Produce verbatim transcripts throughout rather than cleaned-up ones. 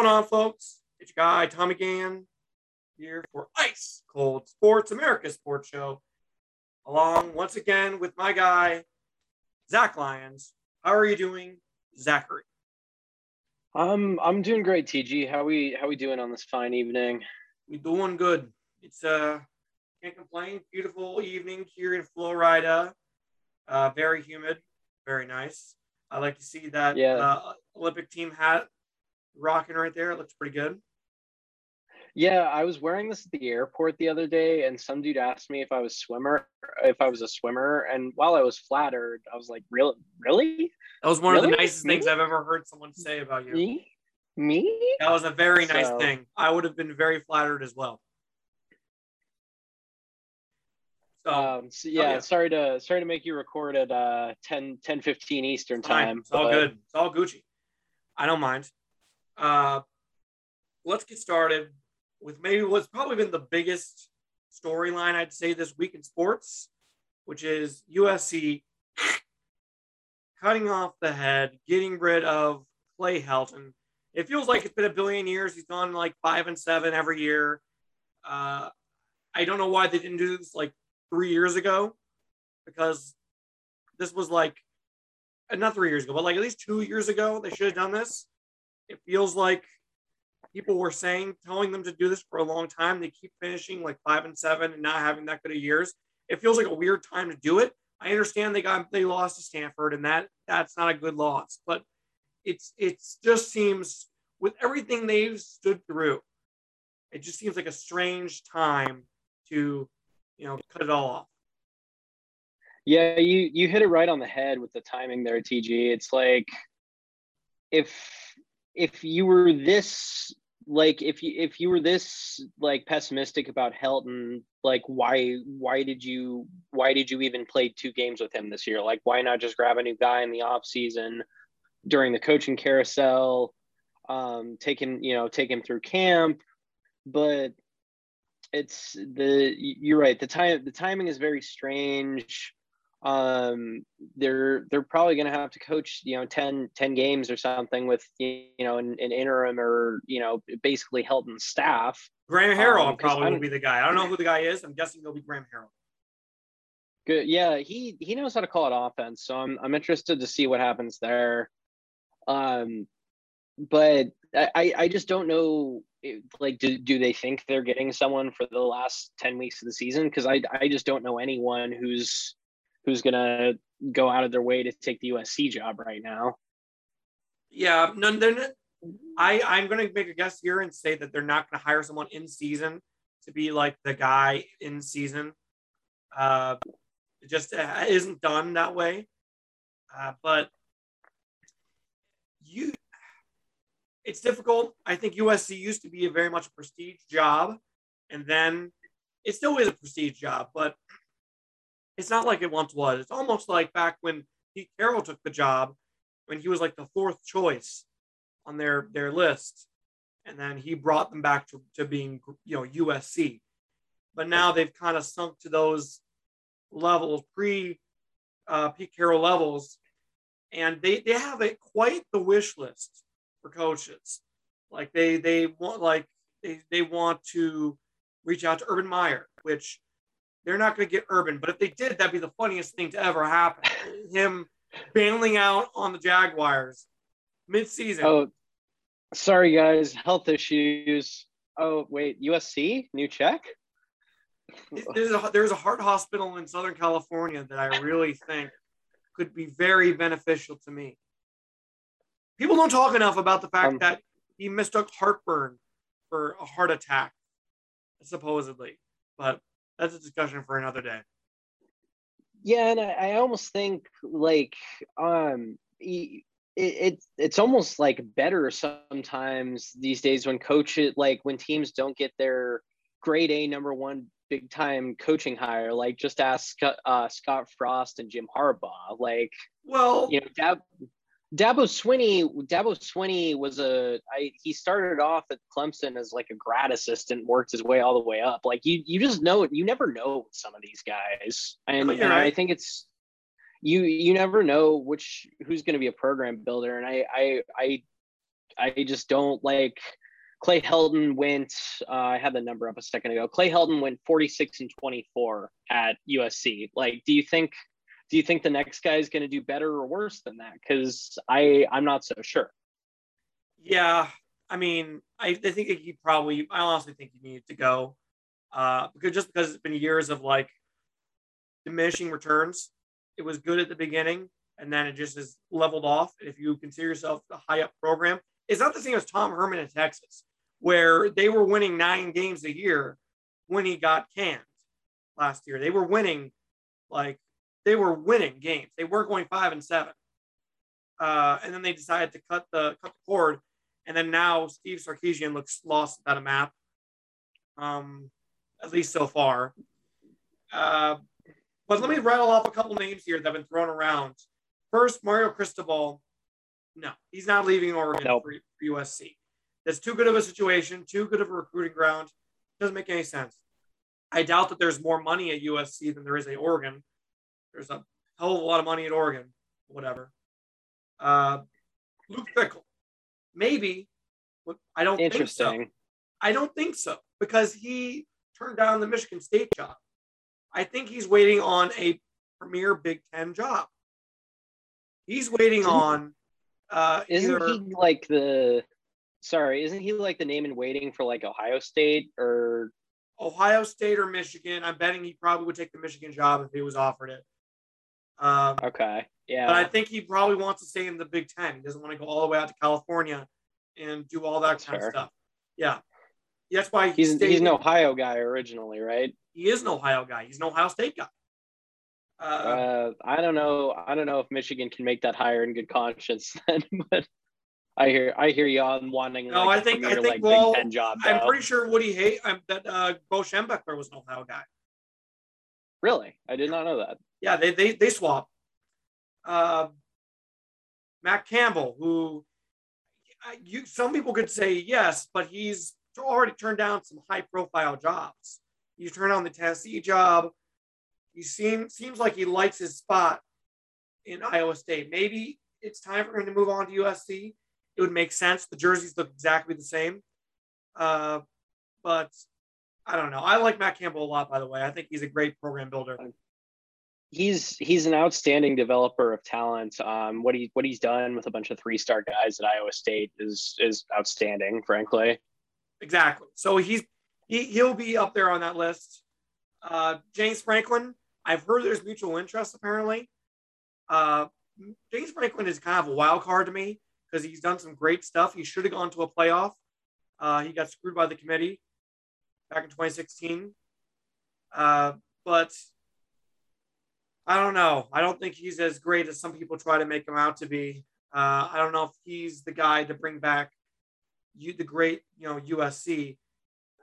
going on, folks? It's your guy, Tommy Gahan, here for Ice Cold Sports, America's Sports Show, along once again with my guy, Zach Lyons. How are you doing, Zachary? Um, I'm doing great, T G. How we how we doing on this fine evening? We're doing good. It's uh can't complain. Beautiful evening here in Florida. Uh, very humid, very nice. I like to see that yeah. uh, Olympic team hat rocking right there. It looks pretty good. Yeah, I was wearing this at the airport the other day, and some dude asked me if I was swimmer, if I was a swimmer. And while I was flattered, I was like, "Really? Really? That was one really? of the nicest me? things I've ever heard someone say about you. Me? Me? That was a very so... nice thing. I would have been very flattered as well." So, um, so yeah, oh, yeah, sorry to sorry to make you record at uh, ten fifteen Eastern time. It's all but... good. It's all Gucci. I don't mind. Uh, let's get started with maybe what's probably been the biggest storyline, I'd say, this week in sports, which is U S C cutting off the head, getting rid of Clay Helton. It feels like it's been a billion years. He's gone like five and seven every year. Uh, I don't know why they didn't do this like three years ago, because this was like, not three years ago, but like at least two years ago, they should have done this. It feels like people were saying, telling them to do this for a long time. They keep finishing like five and seven and not having that good of years. It feels like a weird time to do it. I understand they got they lost to Stanford, and that that's not a good loss. But it's it's just seems, with everything they've stood through, it just seems like a strange time to, you know, cut it all off. Yeah, you you hit it right on the head with the timing there, T G. It's like if if you were this like if you if you were this like pessimistic about Helton, like why why did you why did you even play two games with him this year? Like, why not just grab a new guy in the off season during the coaching carousel, um, take him, you know, take him through camp? But it's the you're right. The time the timing is very strange. Um, they're they're probably going to have to coach, you know, ten, ten games or something with, you know, an, an interim or, you know, basically Helton's staff. Graham Harrell um, probably will be the guy. I don't know who the guy is. I'm guessing it'll be Graham Harrell. Good, yeah, he he knows how to call it offense. So I'm I'm interested to see what happens there. Um, but I I just don't know. It, like, do, do they think they're getting someone for the last ten weeks of the season? Because I, I just don't know anyone who's who's gonna go out of their way to take the U S C job right now. Yeah, no, they're not, I I'm gonna make a guess here and say that they're not gonna hire someone in season to be like the guy in season. Uh, it just isn't done that way. Uh, but you. It's difficult. I think U S C used to be a very much a prestige job, and then it still is a prestige job, but it's not like it once was. It's almost like back when Pete Carroll took the job, when he was like the fourth choice on their, their list, and then he brought them back to, to being, you know, U S C. But now they've kind of sunk to those levels, pre uh, Pete Carroll levels, and they they have a, quite the wish list for coaches. Like they they want like they, they want to reach out to Urban Meyer, which they're not going to get Urban, but if they did, that'd be the funniest thing to ever happen. Him bailing out on the Jaguars midseason. Oh, sorry guys, health issues. Oh wait, U S C new check. There's a, there's a heart hospital in Southern California that I really think could be very beneficial to me. People don't talk enough about the fact um, that he mistook heartburn for a heart attack, supposedly. But that's a discussion for another day. Yeah, and I, I almost think, like, um, it, it it's almost, like, better sometimes these days when coaches, like, when teams don't get their grade A number one big-time coaching hire. Like, just ask uh, Scott Frost and Jim Harbaugh. Like, well, you know, that... Dabo Swinney, Dabo Swinney was a, I, he started off at Clemson as like a grad assistant, worked his way all the way up. Like you, you just know, you never know with some of these guys. And, and right. I think it's, you, you never know which, who's going to be a program builder. And I, I, I, I just don't like Clay Helton went, uh, I had the number up a second ago. Clay Helton went forty-six and twenty-four at U S C. Like, do you think, do you think the next guy is going to do better or worse than that? Cause I, I'm not so sure. Yeah. I mean, I, I think he probably, I honestly think he needed to go uh, because just because it's been years of like diminishing returns. It was good at the beginning and then it just is leveled off. If you consider yourself the high up program, it's not the same as Tom Herman in Texas, where they were winning nine games a year when he got canned last year. They were winning, like, they were winning games. They were going five and seven. Uh, and then they decided to cut the cut the cord. And then now Steve Sarkisian looks lost without a map, um, at least so far. Uh, but let me rattle off a couple names here that have been thrown around. First, Mario Cristobal. No, he's not leaving Oregon nope. for U S C. That's too good of a situation, too good of a recruiting ground. Doesn't make any sense. I doubt that there's more money at U S C than there is at Oregon. There's a hell of a lot of money at Oregon, whatever. Uh, Luke Fickle, maybe. But I don't think so. I don't think so because he turned down the Michigan State job. I think he's waiting on a premier Big Ten job. He's waiting on... Uh, isn't either, he like the sorry isn't he like the name in waiting for like Ohio State or Ohio State or Michigan? I'm betting he probably would take the Michigan job if he was offered it. Um, okay, yeah, but I think he probably wants to stay in the Big Ten. He doesn't want to go all the way out to California and do all that that's kind fair. of stuff. Yeah, that's why he he's stayed. He's an Ohio guy originally, right? He is an Ohio guy. He's an Ohio State guy. Uh, uh, I don't know. I don't know if Michigan can make that higher in good conscience. Then, but I hear, I hear you on wanting. No, like, I think, premier, I think. Like, well, Big Ten job, I'm pretty sure Woody Hay um, that uh, Bo Schembechler was an Ohio guy. Really, I did not know that. Yeah, they they they swap. Uh, Matt Campbell, who you some people could say yes, but he's already turned down some high profile jobs. You turn down the Tennessee job. He seem, seems like he likes his spot in Iowa State. Maybe it's time for him to move on to U S C. It would make sense. The jerseys look exactly the same. Uh, but I don't know. I like Matt Campbell a lot, by the way. I think he's a great program builder. He's he's an outstanding developer of talent. Um, what he what he's done with a bunch of three-star guys at Iowa State is is outstanding, frankly. Exactly. So he's he, he'll be up there on that list. Uh, James Franklin, I've heard there's mutual interest apparently. Uh, James Franklin is kind of a wild card to me because he's done some great stuff. He should have gone to a playoff. Uh, he got screwed by the committee back in twenty sixteen. Uh, but I don't know. I don't think he's as great as some people try to make him out to be. Uh, I don't know if he's the guy to bring back you, the great, you know, U S C.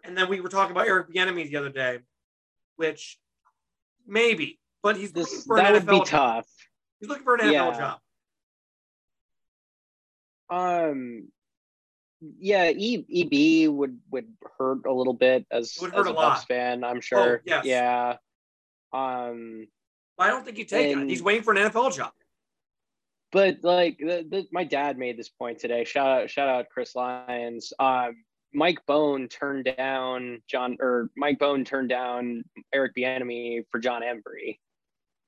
And then we were talking about Eric Bieniemy the other day, which maybe, but he's this, looking for an that N F L would be job. Tough. He's looking for an N F L yeah. job. Um, yeah, E B would would hurt a little bit as, would hurt as a, a lot. Bucks fan, I'm sure. Oh, yes. Yeah. Um, but I don't think he'd take it. He's waiting for an N F L job. But like, the, the, my dad made this point today. Shout out, shout out, Chris Lyons. Um. Mike Bone turned down John or Mike Bone turned down Eric Bieniemy for John Embry.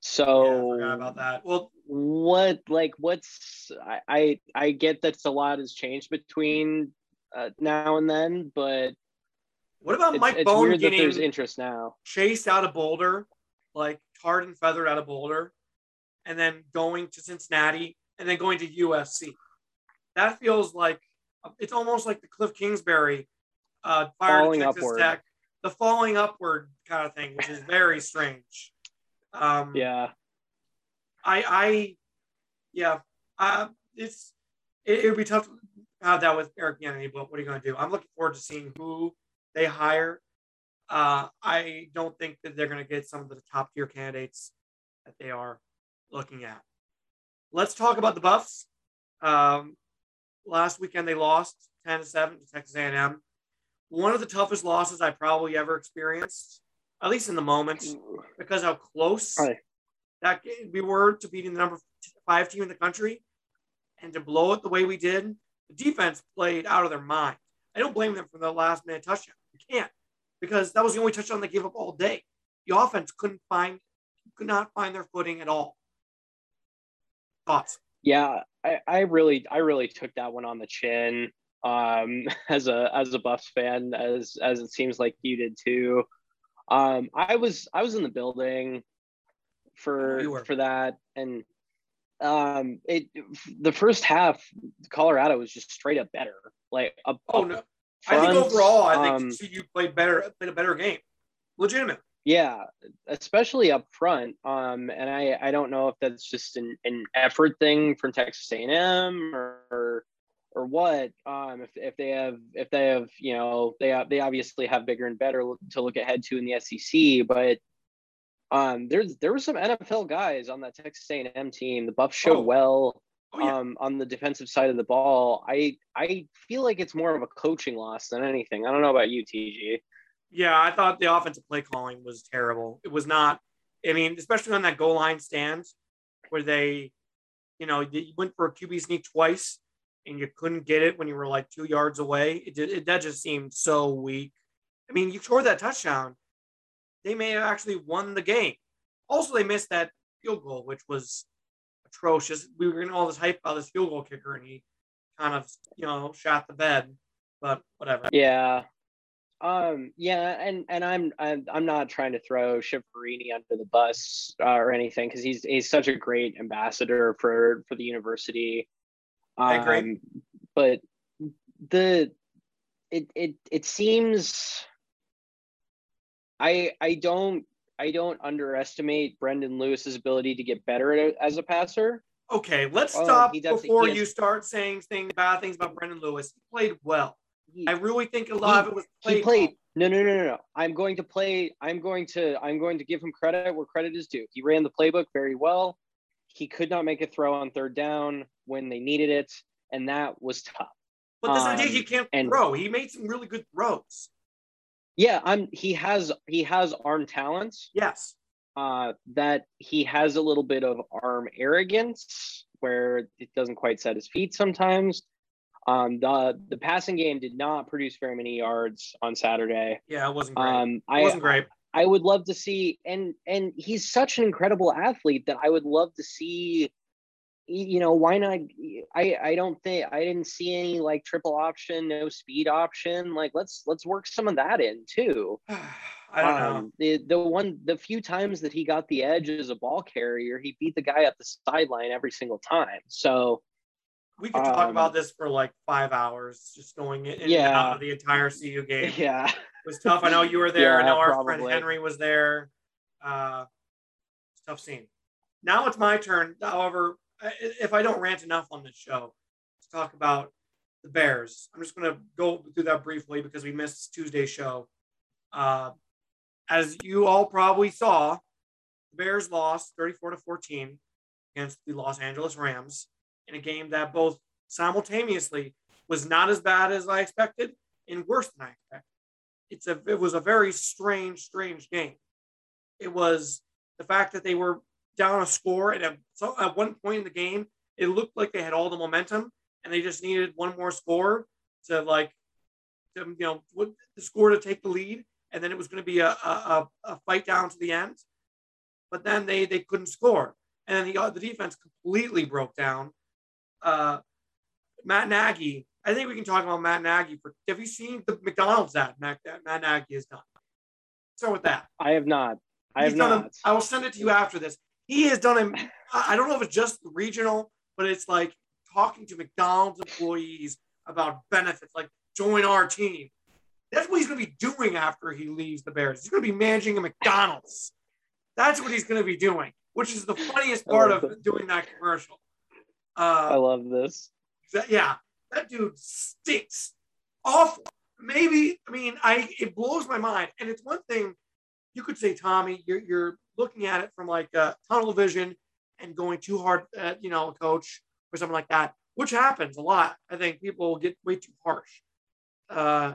So yeah, I forgot about that. Well, what like what's I, I I get that a lot has changed between uh, now and then, but what about it's, Mike it's Bone weird getting that there's interest now? Chased out of Boulder, like tarred and feathered out of Boulder, and then going to Cincinnati and then going to U S C. That feels like it's almost like the Cliff Kingsbury uh, fire to Texas upward. Tech, the falling upward kind of thing, which is very strange. Um, yeah, I, I, yeah, uh, it's it would be tough to have that with Eric Bieniemy, but what are you going to do? I'm looking forward to seeing who they hire. Uh, I don't think that they're going to get some of the top tier candidates that they are looking at. Let's talk about the Buffs. Um, Last weekend, they lost ten to seven to Texas A and M. One of the toughest losses I probably ever experienced, at least in the moment, because how close right. that game we were to beating the number five team in the country. And to blow it the way we did The defense played out of their mind. I don't blame them for the last minute touchdown. You can't, because that was the only touchdown they gave up all day. The offense couldn't find, could not find their footing at all. Thoughts? Yeah, I, I really, I really took that one on the chin. Um, as a as a Buffs fan, as as it seems like you did too. Um, I was I was in the building for for that, and um, it the first half Colorado was just straight up better. Like, up, oh no, front. I think overall, I um, think C U played better, played a better game, legitimate. Yeah, especially up front. Um, and I, I don't know if that's just an, an effort thing from Texas A and M or or what. Um, if if they have if they have you know they have, they obviously have bigger and better to look ahead to in the S E C. But um, there's there were some N F L guys on that Texas A and M team. The Buffs showed oh. well oh, yeah. um, on the defensive side of the ball. I I feel like it's more of a coaching loss than anything. I don't know about you, T G. Yeah, I thought the offensive play calling was terrible. It was not, I mean, especially on that goal line stand where they, you know, you went for a Q B sneak twice and you couldn't get it when you were like two yards away. It, did, it that just seemed so weak. I mean, you scored that touchdown, they may have actually won the game. Also, they missed that field goal, which was atrocious. We were getting all this hype about this field goal kicker, and he kind of, you know, shot the bed. But whatever. Yeah. Um, yeah, and, and I'm, I'm I'm not trying to throw Schifferini under the bus uh, or anything, because he's he's such a great ambassador for, for the university. Um, I agree, but the it it it seems I I don't I don't underestimate Brendan Lewis's ability to get better at, as a passer. Okay, let's oh, stop before you has, start saying things, bad things about Brendan Lewis. He played well. I really think a lot he, of it was played. He played. No, no, no, no, no. I'm going to play. I'm going to. I'm going to give him credit where credit is due. He ran the playbook very well. He could not make a throw on third down when they needed it, and that was tough. But this um, idea he can't and, throw. He made some really good throws. Yeah, I'm. He has. He has arm talents. Yes. Uh, that he has a little bit of arm arrogance where it doesn't quite set his feet sometimes. Um, the the passing game did not produce very many yards on Saturday. Yeah, it wasn't great. Um, I, it wasn't great. I, I would love to see, and and he's such an incredible athlete that I would love to see. You know, why not? I, I don't think I didn't see any like triple option, no speed option. Like let's let's work some of that in too. I don't um, know. The the one the few times that he got the edge as a ball carrier, he beat the guy up the sideline every single time. So. We could talk um, about this for like five hours, just going in yeah. and out of the entire C U game. Yeah. It was tough. I know you were there. Yeah, I know our probably. friend Henry was there. Uh, it's a tough scene. Now it's my turn. However, if I don't rant enough on this show to talk about the Bears, I'm just going to go through that briefly because we missed Tuesday's show. Uh, as you all probably saw, the Bears lost thirty-four to fourteen against the Los Angeles Rams. In a game that both simultaneously was not as bad as I expected and worse than I expected. It's a, it was a very strange, strange game. It was the fact that they were down a score, and at, so at one point in the game, it looked like they had all the momentum and they just needed one more score to like, to, you know, the score to take the lead. And then it was going to be a, a, a fight down to the end, but then they, they couldn't score. And then the, the defense completely broke down. Uh, Matt Nagy, I think we can talk about Matt Nagy. For, have you seen the McDonald's ad Matt, that Matt Nagy has done? Start with that. I have not. I He's have not. A, I will send it to you after this. He has done a, I don't know if it's just regional, but it's like talking to McDonald's employees about benefits, like join our team. That's what he's going to be doing after he leaves the Bears. He's going to be managing a McDonald's. That's what he's going to be doing, which is the funniest part of it. Doing that commercial. Uh, I love this. That, yeah, that dude stinks. Awful. Maybe, I mean, I it blows my mind. And it's one thing you could say, Tommy, you're, you're looking at it from like uh, tunnel vision and going too hard at, you know, a coach or something like that, which happens a lot. I think people get way too harsh. Uh,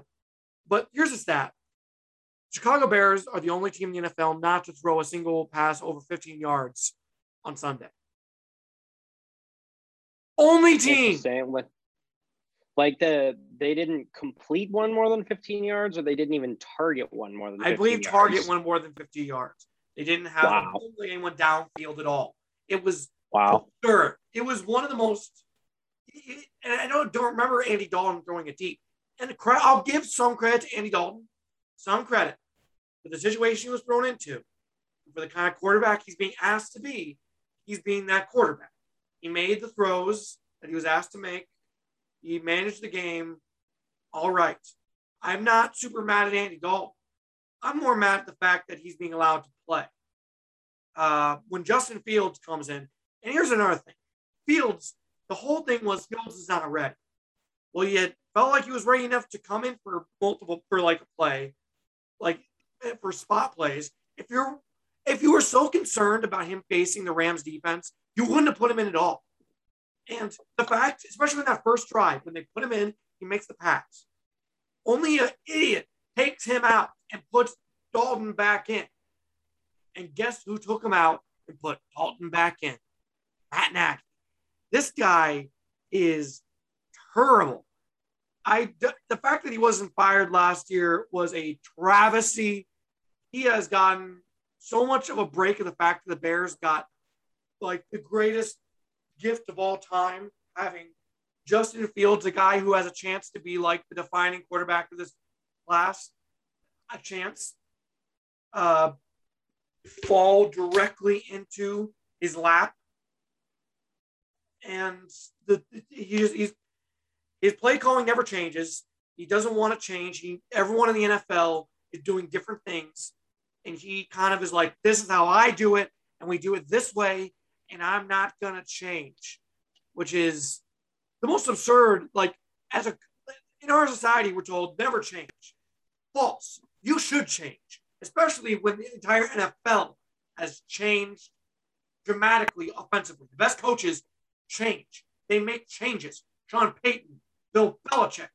but here's a stat. Chicago Bears are the only team in the N F L not to throw a single pass over fifteen yards on Sunday. Only team. Like the they didn't complete one more than fifteen yards, or they didn't even target one more than fifteen I believe yards. Target one more than fifty yards. They didn't have wow. anyone downfield at all. It was wow. absurd. It was one of the most. It, and I don't don't remember Andy Dalton throwing it deep. And the credit, I'll give some credit to Andy Dalton, some credit for the situation he was thrown into, for the kind of quarterback he's being asked to be. He's being that quarterback. He made the throws that he was asked to make. He managed the game. All right. I'm not super mad at Andy Dalton. I'm more mad at the fact that he's being allowed to play. Uh, when Justin Fields comes in, and here's another thing. Fields, the whole thing was Fields is not ready. Well, he had felt like he was ready enough to come in for multiple, for like a play, like for spot plays. If you're, if you were so concerned about him facing the Rams defense, you wouldn't have put him in at all. And the fact, especially in that first drive, when they put him in, he makes the pass. Only an idiot takes him out and puts Dalton back in. And guess who took him out and put Dalton back in? Matt Nagy. This guy is terrible. I, the fact that he wasn't fired last year was a travesty. He has gotten so much of a break of the fact that the Bears got like the greatest gift of all time, having Justin Fields, a guy who has a chance to be like the defining quarterback of this class, a chance, uh, fall directly into his lap. And the, he just, he's, his play calling never changes. He doesn't want to change. He, everyone in the N F L is doing different things. And he kind of is like, this is how I do it. And we do it this way. And I'm not going to change, which is the most absurd. Like, as a, in our society, we're told never change. False. You should change, especially when the entire N F L has changed dramatically offensively. The best coaches change. They make changes. Sean Payton, Bill Belichick.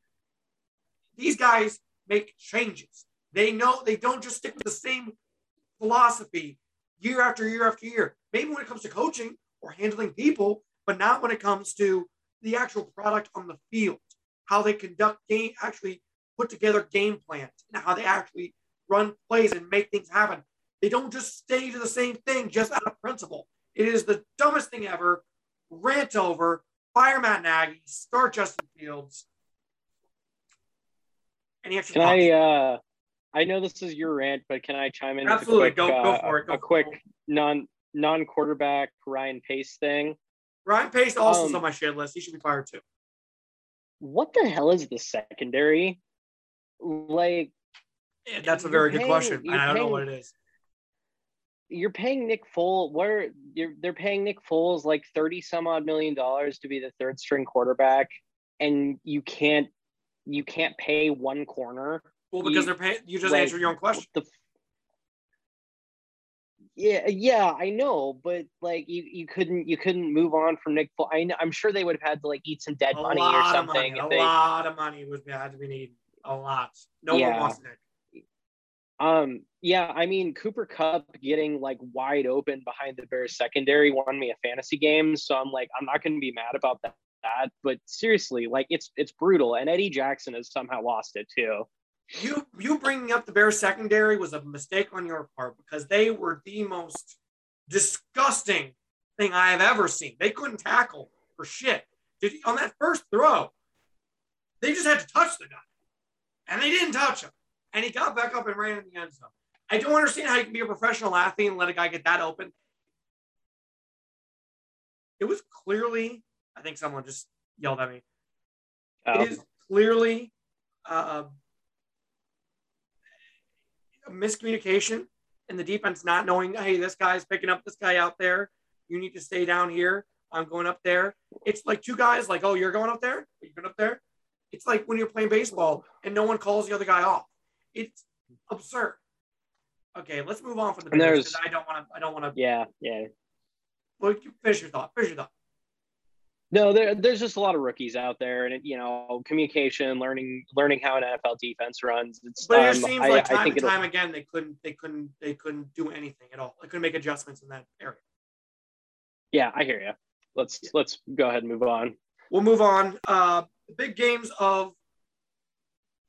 These guys make changes. They know they don't just stick with the same philosophy year after year after year. Maybe when it comes to coaching or handling people, but not when it comes to the actual product on the field, how they conduct game, actually put together game plans, and how they actually run plays and make things happen. They don't just stay to the same thing just out of principle. It is the dumbest thing ever. Rant over, fire Matt Nagy, start Justin Fields. Any extra thoughts? I, uh, I know this is your rant, but can I chime in? Absolutely, with a quick, go, go for uh, it. Go a for quick it. non. non-quarterback Ryan Pace thing. Ryan Pace also um, is on my shit list. He should be fired too. What the hell is the secondary? Like, yeah, that's a very good paying, question. I don't paying, know what it is. You're paying Nick Foles. Where you're, they're paying Nick Foles like thirty some odd million dollars to be the third string quarterback, and you can't you can't pay one corner. Well, because you, they're paying. You just like, answered your own question. The, Yeah, yeah, I know, but like you, you couldn't you couldn't move on from Nick Foles. I know, I'm sure they would have had to like eat some dead a money or something. Money, a they, lot of money would have to be needed. A lot. No yeah. one wants Nick. Um, yeah, I mean Cooper Kupp getting like wide open behind the Bears secondary won me a fantasy game, so I'm like I'm not going to be mad about that, that. But seriously, like it's it's brutal, and Eddie Jackson has somehow lost it too. You you bringing up the Bears secondary was a mistake on your part because they were the most disgusting thing I have ever seen. They couldn't tackle for shit. Did, on that first throw, they just had to touch the guy. And they didn't touch him. And he got back up and ran in the end zone. I don't understand how you can be a professional athlete and let a guy get that open. It was clearly, I think someone just yelled at me. Oh. It is clearly uh, miscommunication and the defense not knowing, hey, this guy's picking up this guy out there. You need to stay down here. I'm going up there. It's like two guys like, oh, you're going up there? You're going up there? It's like when you're playing baseball and no one calls the other guy off. It's absurd. Okay, let's move on from the Bears because I don't want to. I don't want to. Yeah, yeah. Well, finish your thought. Finish your thought. No, there, there's just a lot of rookies out there, and it, you know, communication, learning, learning how an N F L defense runs. It's, but it um, seems like time I, I think and time again they couldn't, they couldn't, they couldn't do anything at all. They couldn't make adjustments in that area. Yeah, I hear you. Let's yeah. let's go ahead and move on. We'll move on. Uh, the big games of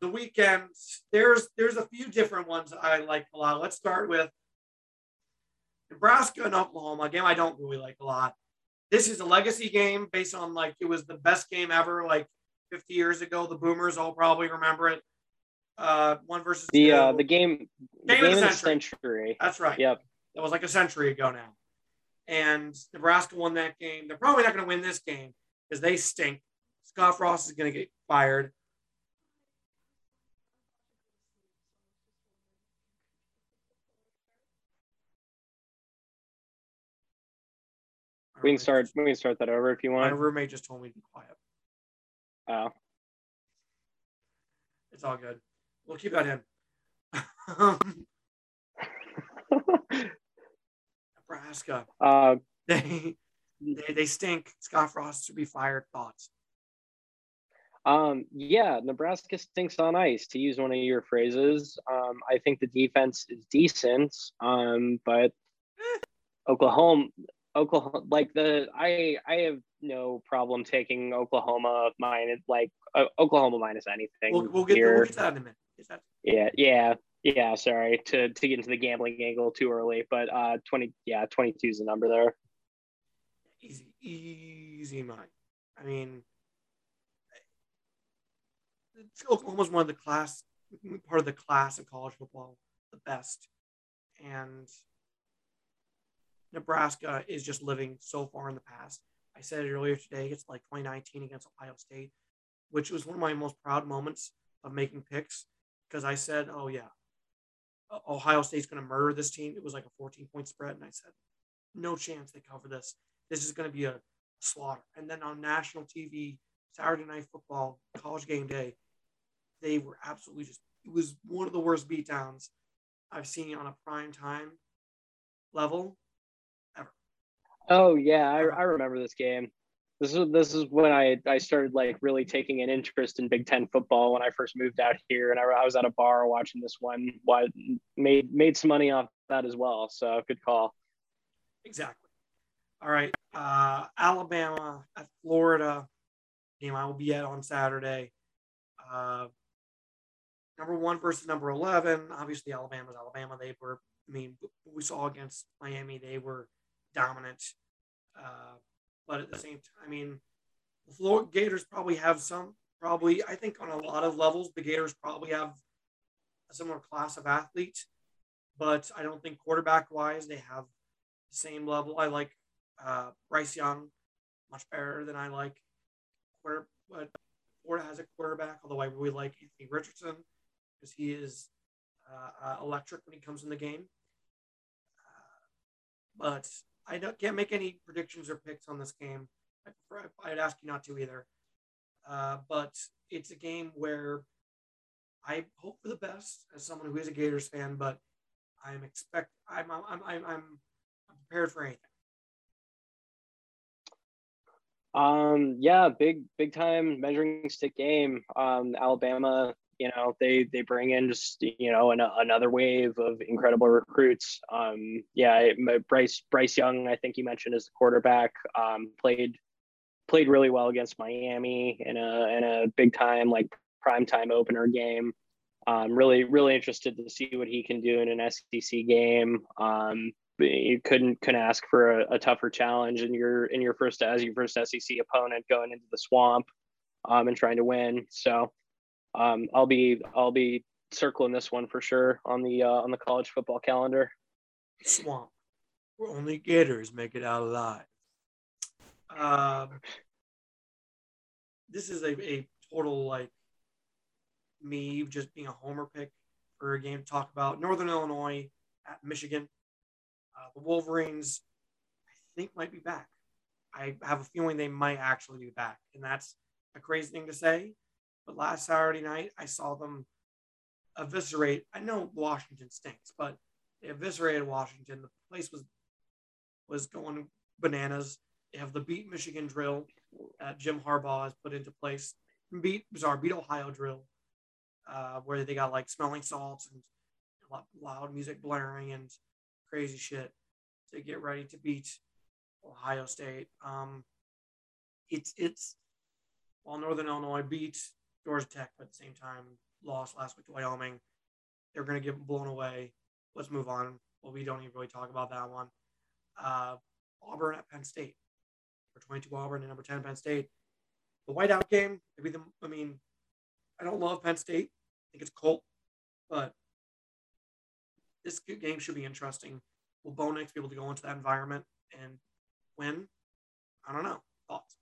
the weekend, there's there's a few different ones I like a lot. Let's start with Nebraska and Oklahoma, a game I don't really like a lot. This is a legacy game based on, like, it was the best game ever, like, fifty years ago. The boomers all probably remember it. Uh, one versus the uh, the game, the game, game of the century. century. That's right. Yep. That was like a century ago now. And Nebraska won that game. They're probably not going to win this game because they stink. Scott Frost is going to get fired. We can start. We can start that over if you want. My roommate just told me to be quiet. Oh, it's all good. We'll keep that in. Nebraska. Uh, they, they they stink. Scott Frost should be fired. Thoughts? Um. Yeah, Nebraska stinks on ice, to use one of your phrases. Um. I think the defense is decent. Um. But eh. Oklahoma. Oklahoma, like the I, I have no problem taking Oklahoma minus like uh, Oklahoma minus anything. We'll, we'll get here. We'll get that in a minute. That- yeah, yeah, yeah. Sorry to, to get into the gambling angle too early, but uh, twenty, yeah, twenty-two is the number there. Easy, easy money. I mean, Oklahoma's one of the class, part of the class of college football, the best, and Nebraska is just living so far in the past. I said it earlier today, it's like twenty nineteen against Ohio State, which was one of my most proud moments of making picks because I said, oh, yeah, Ohio State's going to murder this team. It was like a fourteen-point spread, and I said, no chance they cover this. This is going to be a slaughter. And then on national T V, Saturday Night Football, College Game Day, they were absolutely just – it was one of the worst beatdowns I've seen on a prime time level. Oh yeah, I, I remember this game. This is this is when I, I started like really taking an interest in Big Ten football when I first moved out here, and I, I was at a bar watching this one. Made made some money off that as well, so good call. Exactly. All right, uh, Alabama at Florida game I will be at on Saturday. Uh, number one versus number eleven. Obviously, Alabama's Alabama. They were. I mean, we saw against Miami, they were dominant. Uh, but at the same time, I mean, the Florida Gators probably have some, probably, I think on a lot of levels, the Gators probably have a similar class of athletes, but I don't think quarterback-wise they have the same level. I like uh, Bryce Young much better than I like quarter, but Florida has a quarterback, although I really like Anthony Richardson because he is uh, uh, electric when he comes in the game. Uh, but I don't, can't make any predictions or picks on this game. I, I'd ask you not to either. Uh, but it's a game where I hope for the best as someone who is a Gators fan, but I'm expect I'm I'm I'm I'm prepared for anything. Um. Yeah. Big big time measuring stick game. Um. Alabama. You know, they they bring in just, you know, an, another wave of incredible recruits. Um, yeah, Bryce Bryce Young, I think you mentioned, is the quarterback. Um, played played really well against Miami in a in a big time like primetime opener game. Um, really really interested to see what he can do in an S E C game. Um, you couldn't couldn't ask for a, a tougher challenge in your in your first as your first S E C opponent going into the swamp, um, and trying to win. So. Um, I'll be I'll be circling this one for sure on the uh, on the college football calendar. Swamp, where only Gators make it out alive. Um, this is a, a total like me just being a homer pick for a game to talk about. Northern Illinois at Michigan. Uh, the Wolverines, I think, might be back. I have a feeling they might actually be back, and that's a crazy thing to say. But last Saturday night, I saw them eviscerate. I know Washington stinks, but they eviscerated Washington. The place was was going bananas. They have the beat Michigan drill that Jim Harbaugh has put into place. Beat sorry, beat Ohio drill, uh, where they got like smelling salts and loud music blaring and crazy shit to get ready to beat Ohio State. Um, it's it's. while Northern Illinois beat Georgia Tech, but at the same time lost last week to Wyoming. They're going to get blown away. Let's move on. Well, we don't even really talk about that one. Uh, Auburn at Penn State. Number twenty-two Auburn and number ten Penn State. The whiteout game, maybe the, I mean, I don't love Penn State. I think it's cold, but this game should be interesting. Will Bo Nix be able to go into that environment and win? I don't know. Thoughts?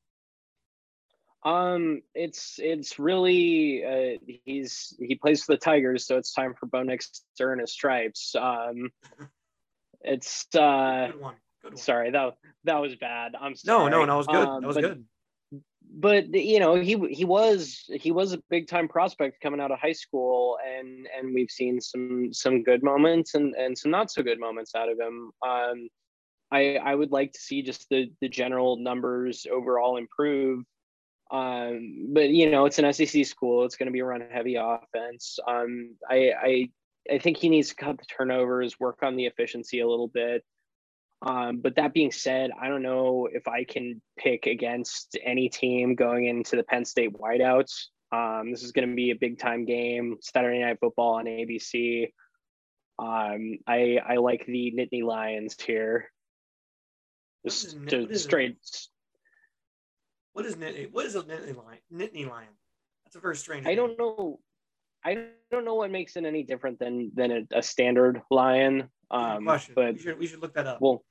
Um, it's it's really uh, he's he plays for the Tigers, so it's time for Bo Nix to earn his stripes. Um, it's uh, good one. Good one. Sorry that that was bad. I'm sorry. No, no, that was good. Um, that was but, good. But you know he he was he was a big time prospect coming out of high school, and and we've seen some some good moments and and some not so good moments out of him. Um, I I would like to see just the the general numbers overall improve. Um, but you know, it's an S E C school. It's going to be a run-heavy offense. Um, I, I I think he needs to cut the turnovers, work on the efficiency a little bit. Um, but that being said, I don't know if I can pick against any team going into the Penn State whiteouts. Um, this is going to be a big-time game, Saturday Night Football on A B C. Um, I I like the Nittany Lions here. Just straight. What is Nittany? What is a Nittany Lion? Nittany Lion. That's a very strange name. I don't know. I don't know what makes it any different than than a, a standard lion. Um, but we should, we should look that up. We'll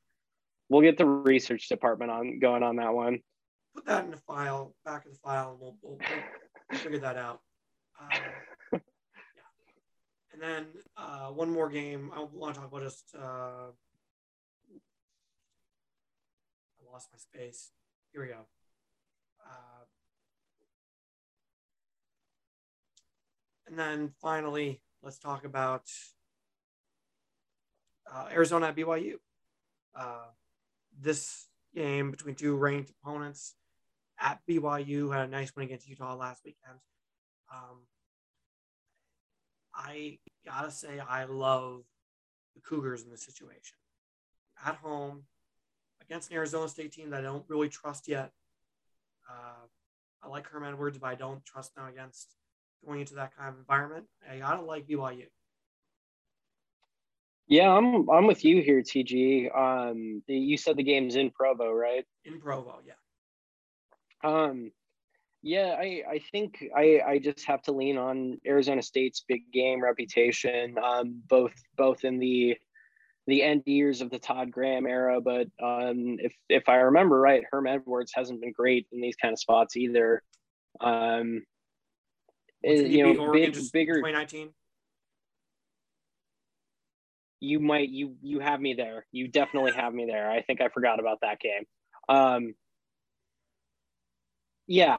we'll get the research department on going on that one. Put that in the file, back of the file, and we'll, we'll, we'll figure that out. Uh, yeah. And then uh, one more game I want to talk about. Just uh, I lost my space. Here we go. Uh, and then finally, let's talk about uh, Arizona at B Y U. Uh, this game between two ranked opponents at B Y U had a nice win against Utah last weekend. Um, I gotta say, I love the Cougars in this situation. At home, against an Arizona State team that I don't really trust yet. Uh, I like Herm Edwards, but I don't trust them against going into that kind of environment. I gotta like B Y U. Yeah, I'm I'm with you here, T G. Um, you said the game's in Provo, right? In Provo, yeah. Um, yeah, I I think I I just have to lean on Arizona State's big game reputation. Um, both both in the the end years of the Todd Graham era, but um, if if I remember right, Herm Edwards hasn't been great in these kind of spots either. Um, it, you know, big, bigger twenty nineteen. You might you you have me there. You definitely have me there. I think I forgot about that game. Um, yeah,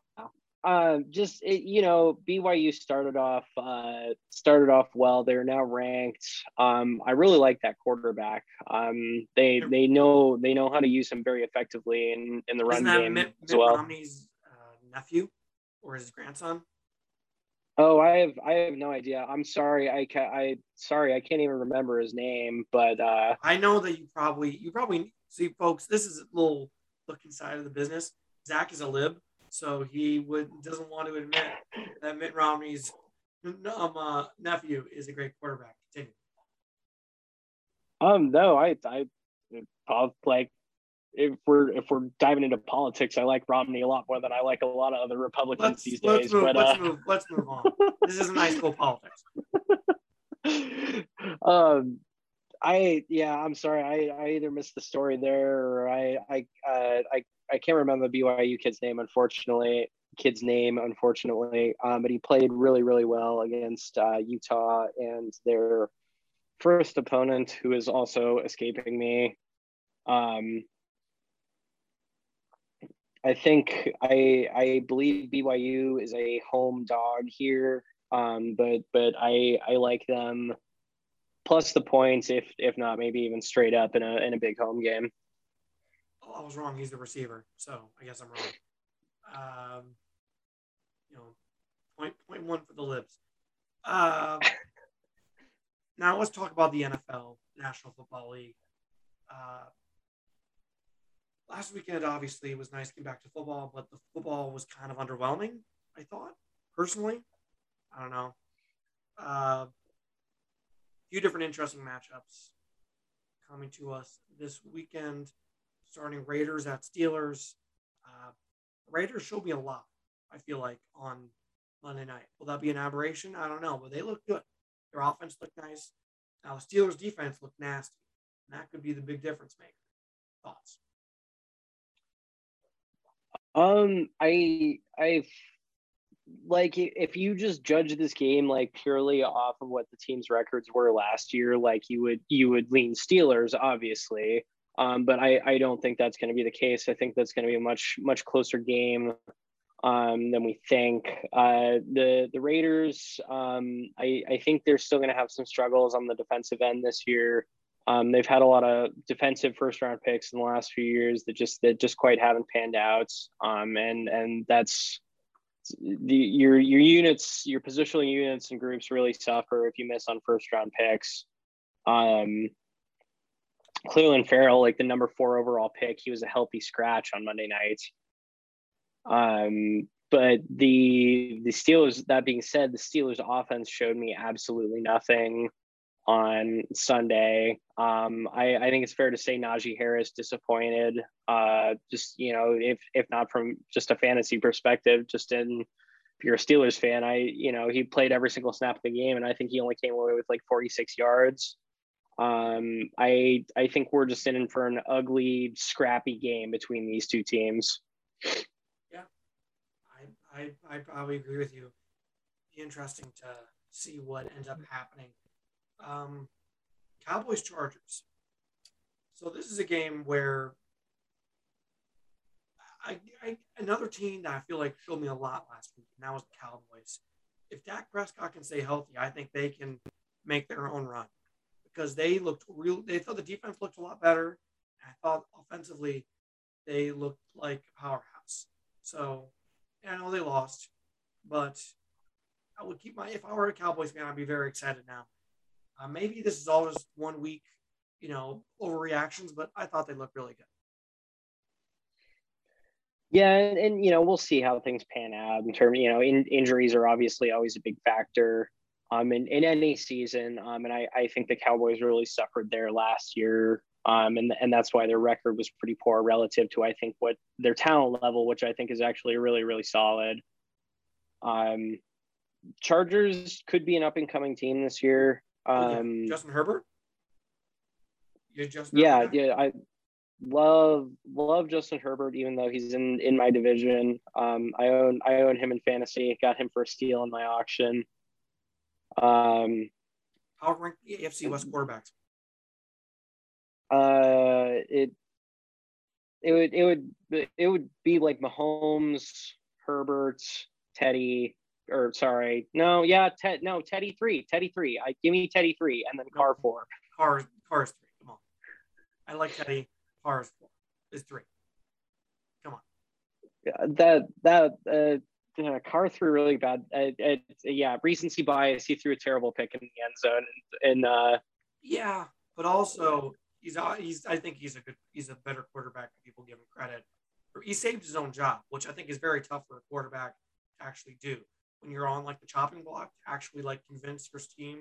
uh, just it, you know, B Y U started off uh, started off well. They're now ranked. Um, I really like that quarterback. Um, they they know they know how to use him very effectively in, in the run Isn't that game Mitt, as Mitt well. Romney's uh, nephew or his grandson? Oh, I have I have no idea. I'm sorry. I ca- I sorry. I can't even remember his name. But uh, I know that you probably you probably see, folks. This is a little look inside of the business. Zach is a lib. So he would doesn't want to admit that Mitt Romney's um, uh, nephew is a great quarterback. Continue. Um, no, I, I, I'll, like, if we're if we're diving into politics, I like Romney a lot more than I like a lot of other Republicans let's, these let's days. Move, but, let's uh... move. Let's move on. This isn't high school politics. um. I yeah, I'm sorry. I, I either missed the story there, or I I uh, I I can't remember the B Y U kid's name, unfortunately. Kid's name, unfortunately. Um, but he played really, really well against uh, Utah and their first opponent, who is also escaping me. Um, I think I I believe B Y U is a home dog here, um, but but I I like them. Plus the points, if if not, maybe even straight up in a in a big home game. Oh, I was wrong. He's the receiver, so I guess I'm wrong. Um, you know, point point one for the libs. Uh, now let's talk about the N F L, National Football League. Uh, Last weekend, obviously, it was nice to get back to football, but the football was kind of underwhelming, I thought, personally. I don't know. A uh, few different interesting matchups coming to us this weekend, starting Raiders at Steelers. Uh, Raiders showed me a lot, I feel like, on Monday night. Will that be an aberration? I don't know, but they looked good. Their offense looked nice. Now, the Steelers' defense looked nasty, and that could be the big difference maker. Thoughts? Um, I, I, like, if you just judge this game, like, purely off of what the team's records were last year, like, you would, you would lean Steelers, obviously. Um, but I, I don't think that's going to be the case. I think that's going to be a much, much closer game, um, than we think. Uh, the, the Raiders, um, I, I think they're still going to have some struggles on the defensive end this year. Um, they've had a lot of defensive first-round picks in the last few years that just that just quite haven't panned out, um, and and that's the, your your units, your positional units and groups really suffer if you miss on first-round picks. Um, Cleveland Farrell, like the number four overall pick, he was a healthy scratch on Monday night. Um, but the the Steelers. That being said, the Steelers' offense showed me absolutely nothing on Sunday. Um, I, I think it's fair to say Najee Harris disappointed, uh, just, you know, if, if not from just a fantasy perspective, just in, if you're a Steelers fan, I, you know, he played every single snap of the game, and I think he only came away with like forty-six yards. Um, I, I think we're just in for an ugly, scrappy game between these two teams. Yeah. I, I, I probably agree with you. Be interesting to see what ends up happening. Um, Cowboys Chargers. So this is a game where I, I another team that I feel like showed me a lot last week, and that was the Cowboys. If Dak Prescott can stay healthy, I think they can make their own run, because they looked real. They thought the defense looked a lot better. And I thought offensively they looked like a powerhouse. So, and I know they lost, but I would keep my. If I were a Cowboys fan, I'd be very excited now. Uh, maybe this is all just one week, you know, overreactions, but I thought they looked really good. Yeah, and, and you know, we'll see how things pan out in terms, you know, in, injuries are obviously always a big factor um, in, in any season. Um, and I, I think the Cowboys really suffered there last year. Um, and, and that's why their record was pretty poor relative to, I think, what their talent level, which I think is actually really, really solid. Um, Chargers could be an up-and-coming team this year. Um, Justin Herbert? You're Justin yeah, Herbert? yeah, I love love Justin Herbert, even though he's in, in my division. Um, I own I own him in fantasy. Got him for a steal in my auction. Um, How ranked the A F C West quarterbacks? Uh, it it would it would it would be like Mahomes, Herbert, Teddy. Or sorry, no, yeah, Ted, no, Teddy three, Teddy three. I give me Teddy three, and then Carr four. Carr, Carr's three. Come on, I like Teddy. Carr's four is three. Come on. Yeah, that that uh, uh, Carr threw really bad. Uh, uh, yeah, recency bias. He threw a terrible pick in the end zone, and, and uh, yeah, but also he's he's. I think he's a good. He's a better quarterback than people give him credit. He saved his own job, which I think is very tough for a quarterback to actually do. When you're on like the chopping block, actually like convince your team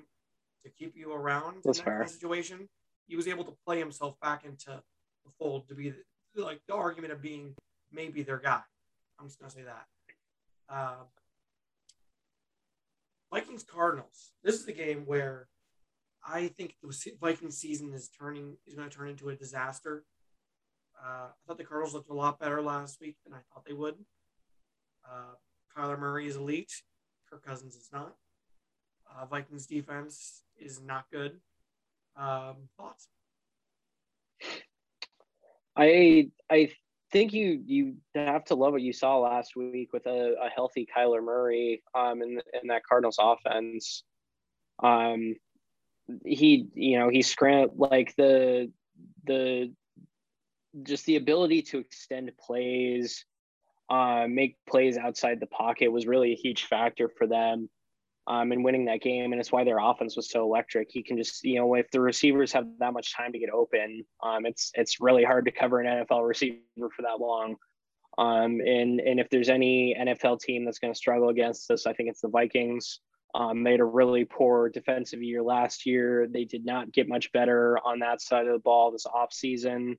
to keep you around. That's in that fair. Kind of situation, he was able to play himself back into the fold to be like the argument of being maybe their guy. I'm just gonna say that. Uh, Vikings Cardinals. This is the game where I think the Vikings season is turning is going to turn into a disaster. Uh, I thought the Cardinals looked a lot better last week than I thought they would. Uh, Kyler Murray is elite. Kirk Cousins is not. Uh, Vikings defense is not good. Um, thoughts? I I think you you have to love what you saw last week with a, a healthy Kyler Murray um in, in that Cardinals offense. Um, he you know he scram like the the just the ability to extend plays. Uh, make plays outside the pocket was really a huge factor for them. um, and winning that game. And it's why their offense was so electric. He can just, you know, if the receivers have that much time to get open, um, it's, it's really hard to cover an N F L receiver for that long. Um, and, and if there's any N F L team that's going to struggle against this, I think it's the Vikings. Um, they had a really poor defensive year last year. They did not get much better on that side of the ball this offseason.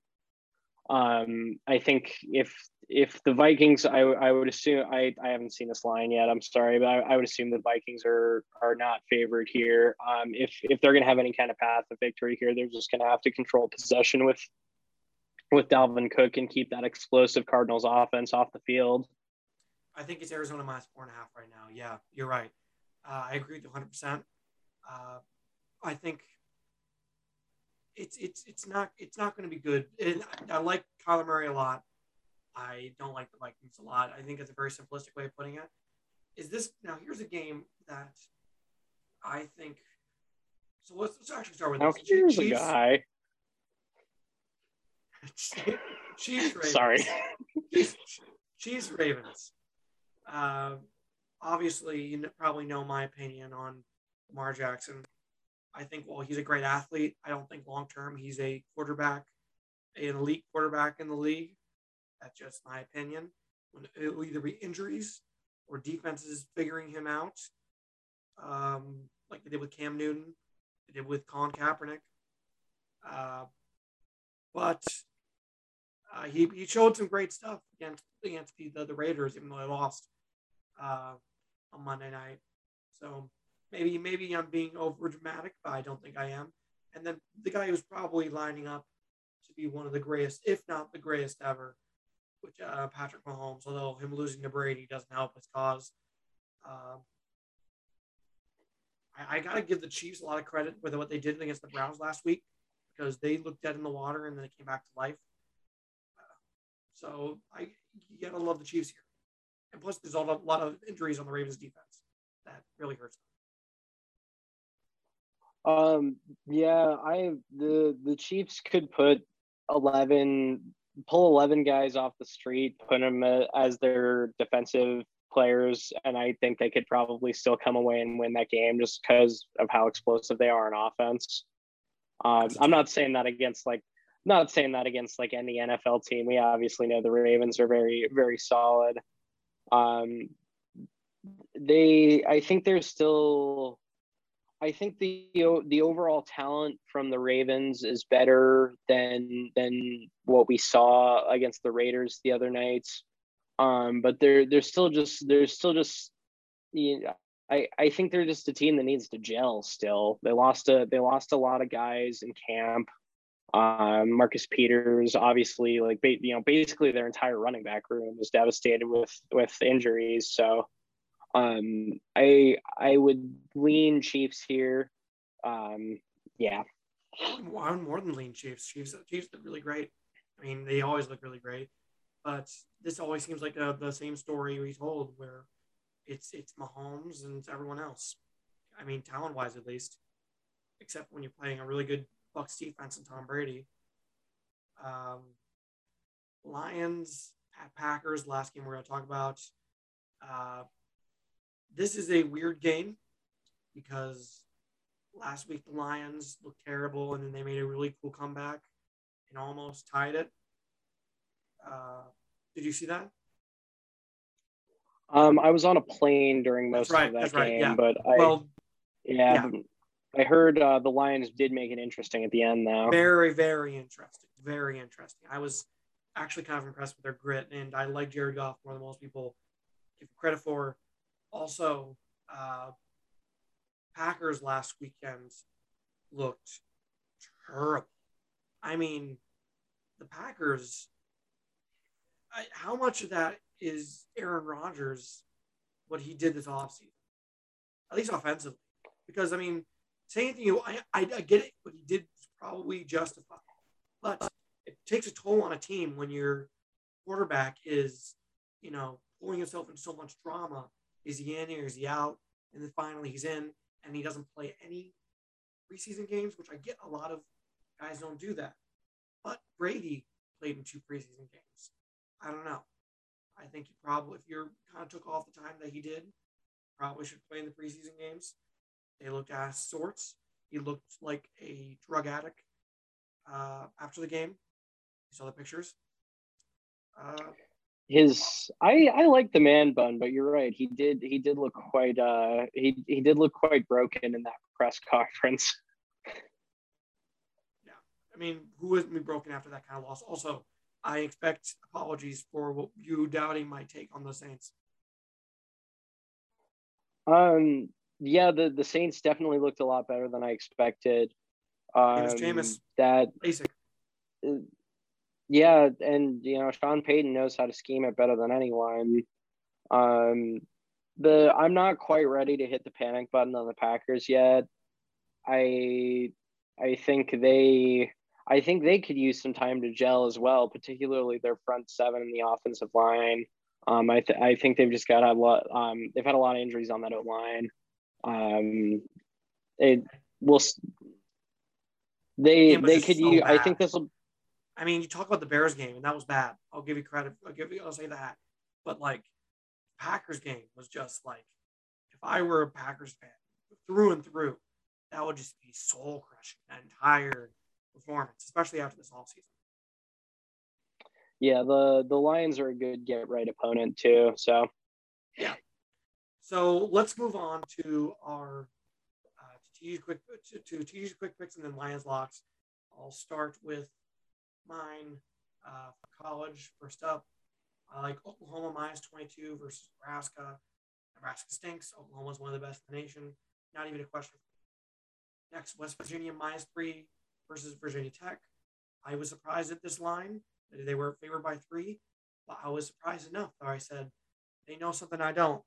Um, I think if if the Vikings, I, I would assume, I, I haven't seen this line yet, I'm sorry, but I, I would assume the Vikings are are not favored here. Um, if if they're going to have any kind of path to victory here, they're just going to have to control possession with with Dalvin Cook and keep that explosive Cardinals offense off the field. I think it's Arizona minus four and a half right now. Yeah, you're right. Uh, I agree with one hundred percent. Uh, I think it's it's it's not it's not going to be good. And I, I like Kyler Murray a lot. I don't like the Vikings a lot. I think it's a very simplistic way of putting it. Is this now? Here's a game that I think. So let's, let's actually start with. Now this. Here's Chiefs, a guy. Chiefs Ravens. Sorry. Chiefs, Chiefs Ravens. Uh, obviously, you probably know my opinion on Lamar Jackson. I think, well, he's a great athlete. I don't think long-term he's a quarterback, an elite quarterback in the league. That's just my opinion. It'll either be injuries or defenses figuring him out, um, like they did with Cam Newton, they did with Colin Kaepernick. Uh, but uh, he, he showed some great stuff against, against the, the, the Raiders, even though they lost uh, on Monday night. So Maybe maybe I'm being over dramatic, but I don't think I am. And then the guy who's probably lining up to be one of the greatest, if not the greatest ever, which uh, Patrick Mahomes, although him losing to Brady doesn't help his cause. Uh, I, I got to give the Chiefs a lot of credit for what they did against the Browns last week, because they looked dead in the water and then they came back to life. Uh, so I you got to love the Chiefs here. And plus, there's a lot of injuries on the Ravens defense. That really hurts them. Um, yeah, I, the, the Chiefs could put eleven, pull eleven guys off the street, put them as their defensive players. And I think they could probably still come away and win that game just because of how explosive they are on offense. Um, I'm not saying that against like, not saying that against like any N F L team. We obviously know the Ravens are very, very solid. Um, they, I think they're still, I think the the overall talent from the Ravens is better than than what we saw against the Raiders the other night, um, but they're they're still just they're still just you know, I I think they're just a team that needs to gel still. They lost a they lost a lot of guys in camp. Um, Marcus Peters, obviously, like you know, basically their entire running back room was devastated with with injuries. So. Um, I I would lean Chiefs here. Um, yeah, I'm more than lean Chiefs. Chiefs Chiefs look really great. I mean, they always look really great, but this always seems like a, the same story we told, where it's it's Mahomes and it's everyone else. I mean, talent wise, at least, except when you're playing a really good Bucs defense and Tom Brady. Um, Lions at Packers, last game we're going to talk about. Uh, This is a weird game because last week the Lions looked terrible and then they made a really cool comeback and almost tied it. Uh, did you see that? Um, I was on a plane during most right, of that game, right, yeah. but I, well, yeah, yeah. I heard uh, the Lions did make it interesting at the end, though. Very, very interesting. Very interesting. I was actually kind of impressed with their grit, and I like Jared Goff more than most people give credit for. Also, uh, Packers last weekend looked terrible. I mean, the Packers, I, how much of that is Aaron Rodgers, what he did this offseason? At least offensively. Because, I mean, saying anything, you know, I, I, I get it, what he did was probably justified. But it takes a toll on a team when your quarterback is, you know, pulling himself into so much drama. Is he in or is he out? And then finally he's in and he doesn't play any preseason games, which I get a lot of guys don't do that. But Brady played in two preseason games. I don't know. I think he probably, if you kind of took off the time that he did, probably should play in the preseason games. They looked out of sorts. He looked like a drug addict uh, after the game. You saw the pictures. Uh, His, I, I like the man bun, but you're right. He did, he did look quite, uh, he, he did look quite broken in that press conference. Yeah, I mean, who hasn't been broken after that kind of loss? Also, I expect apologies for you doubting my take on the Saints. Um, yeah, the, the Saints definitely looked a lot better than I expected. Um, it was Jameis. That basic. Uh, Yeah, and, you know, Sean Payton knows how to scheme it better than anyone. Um, the I'm not quite ready to hit the panic button on the Packers yet. I I think they I think they could use some time to gel as well, particularly their front seven and the offensive line. Um, I th- I think they've just got a lot. Um, they've had a lot of injuries on that O line. Um, it will. They they could so use. Bad. I think this will. I mean, you talk about the Bears game, and that was bad. I'll give you credit. I'll give you. I'll say that. But like, Packers game was just like, if I were a Packers fan through and through, that would just be soul crushing. That entire performance, especially after this offseason. Yeah, the the Lions are a good get right opponent too. So yeah. So let's move on to our uh, to tease quick to, to tease quick picks and then Lions locks. I'll start with mine uh, for college. First up, I uh, like Oklahoma minus twenty-two versus Nebraska. Nebraska stinks. Oklahoma's one of the best in the nation. Not even a question. Next, West Virginia minus three versus Virginia Tech. I was surprised at this line. They were favored by three, but I was surprised enough that I said, they know something I don't.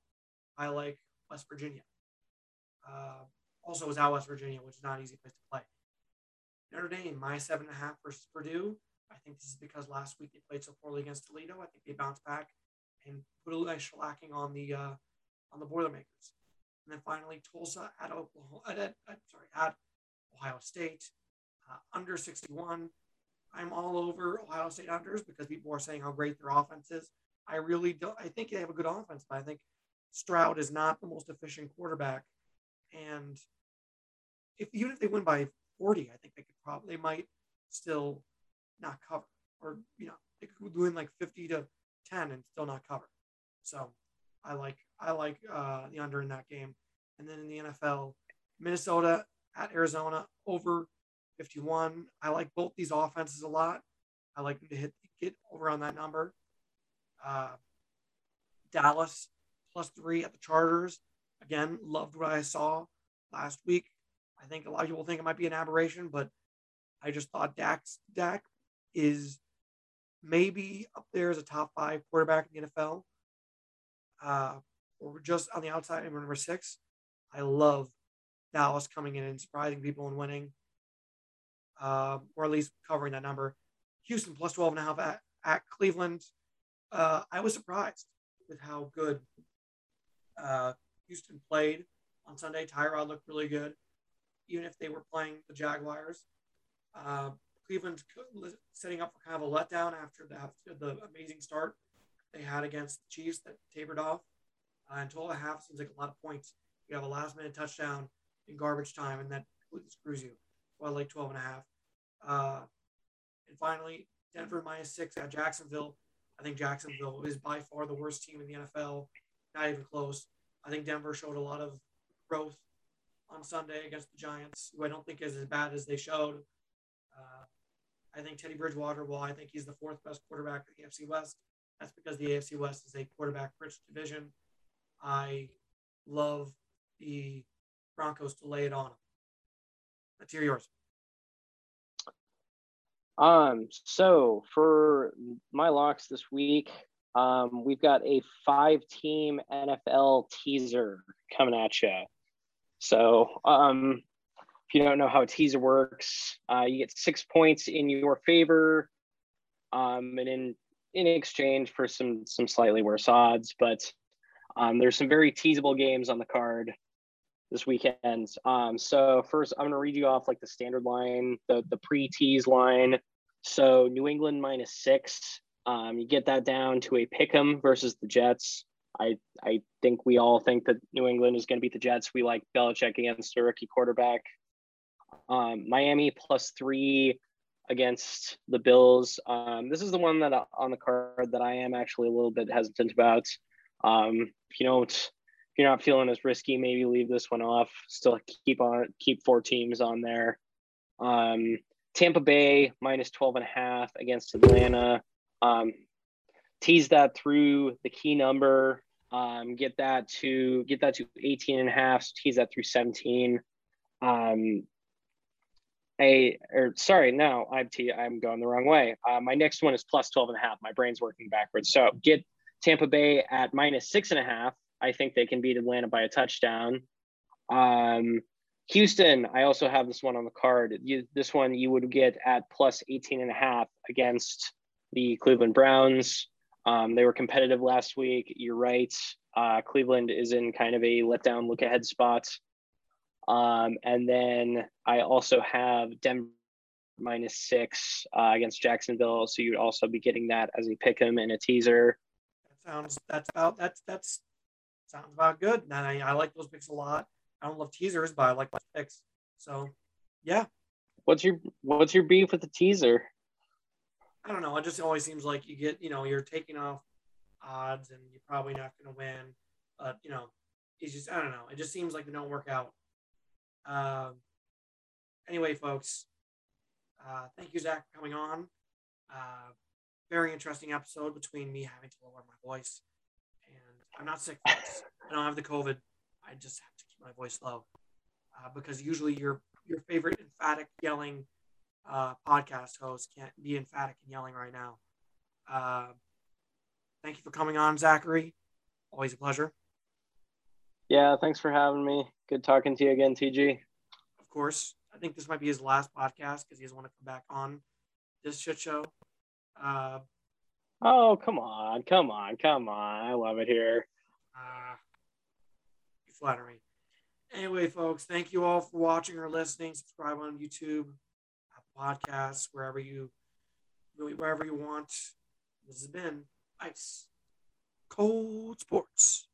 I like West Virginia. Uh, also, it was out West Virginia, which is not an easy place to play. Notre Dame, minus seven and a half versus Purdue. I think this is because last week they played so poorly against Toledo. I think they bounced back and put a little extra lacking on the uh, on the Boilermakers. And then finally, Tulsa at Oklahoma. At, at, at, sorry, at Ohio State, uh, under sixty-one. I'm all over Ohio State unders because people are saying how great their offense is. I really don't. I think they have a good offense, but I think Stroud is not the most efficient quarterback. And if even if they win by forty, I think they could probably, they might still not cover, or, you know, they could win like fifty to ten and still not cover. So I like, I like uh, the under in that game. And then in the N F L, Minnesota at Arizona over fifty-one. I like both these offenses a lot. I like them to hit, get over on that number. Uh, Dallas plus three at the Chargers. Again, loved what I saw last week. I think a lot of people think it might be an aberration, but I just thought Dak's, Dak is maybe up there as a top five quarterback in the N F L, uh, or just on the outside, and number six. I love Dallas coming in and surprising people and winning, uh, or at least covering that number. Houston plus twelve and a half at, at Cleveland. Uh, I was surprised with how good uh, Houston played on Sunday. Tyrod looked really good, even if they were playing the Jaguars. Uh, Cleveland's setting up for kind of a letdown after the, after the amazing start they had against the Chiefs that tapered off. Uh, and total half seems like a lot of points. You have a last-minute touchdown in garbage time, and that completely screws you. Well, like twelve and a half. Uh, and finally, Denver minus six at Jacksonville. I think Jacksonville is by far the worst team in the N F L. Not even close. I think Denver showed a lot of growth on Sunday against the Giants, who I don't think is as bad as they showed. Uh, I think Teddy Bridgewater, well, I think he's the fourth best quarterback in the A F C West. That's because the A F C West is a quarterback-rich division. I love the Broncos to lay it on them. Let's hear yours. Um, so for my locks this week, um, we've got a five-team N F L teaser coming at you. So um, if you don't know how a teaser works, uh, you get six points in your favor, um, and in in exchange for some some slightly worse odds. But um, there's some very teasable games on the card this weekend. Um, so first, I'm going to read you off like the standard line, the the pre-tease line. So New England minus six. Um, you get that down to a pick 'em versus the Jets. I I think we all think that New England is going to beat the Jets. We like Belichick against a rookie quarterback. Um, Miami plus three against the Bills. Um, this is the one that I, on the card that I am actually a little bit hesitant about. Um, if you don't, if you're not feeling as risky, maybe leave this one off. Still keep on keep four teams on there. Um, Tampa Bay minus twelve and a half against Atlanta. Um, tease that through the key number. Um, get that to get that to eighteen and a half. So tease that through seventeen. Um, I, or sorry, no, I'm t- I'm going the wrong way. Uh, my next one is plus twelve and a half. My brain's working backwards. So get Tampa Bay at minus six and a half. I think they can beat Atlanta by a touchdown. Um, Houston, I also have this one on the card. You, this one you would get at plus eighteen and a half against the Cleveland Browns. Um, they were competitive last week. You're right. Uh, Cleveland is in kind of a letdown look ahead spot. Um, and then I also have Denver minus six uh, against Jacksonville. So you'd also be getting that as a pick'em and a teaser. That sounds, that's about, that's, that's sounds about good. And I, I like those picks a lot. I don't love teasers, but I like those picks. So yeah. What's your, what's your beef with the teaser? I don't know. It just always seems like you get, you know, you're taking off odds and you're probably not going to win, but you know, it's just, I don't know. It just seems like they don't work out. Um, anyway, folks, uh, thank you, Zach, for coming on. Uh, very interesting episode between me having to lower my voice and I'm not sick. Folks. I don't have the COVID. I just have to keep my voice low, uh, because usually your, your favorite emphatic yelling, uh, podcast host can't be emphatic and yelling right now. Uh, thank you for coming on, Zachary. Always a pleasure. Yeah, thanks for having me. Good talking to you again, T G. Of course. I think this might be his last podcast because he doesn't want to come back on this shit show. Uh, oh, come on. Come on. Come on. I love it here. Uh, you flatter me. Anyway, folks, thank you all for watching or listening. Subscribe on YouTube, podcasts, wherever you, wherever you want. This has been Ice Cold Sports.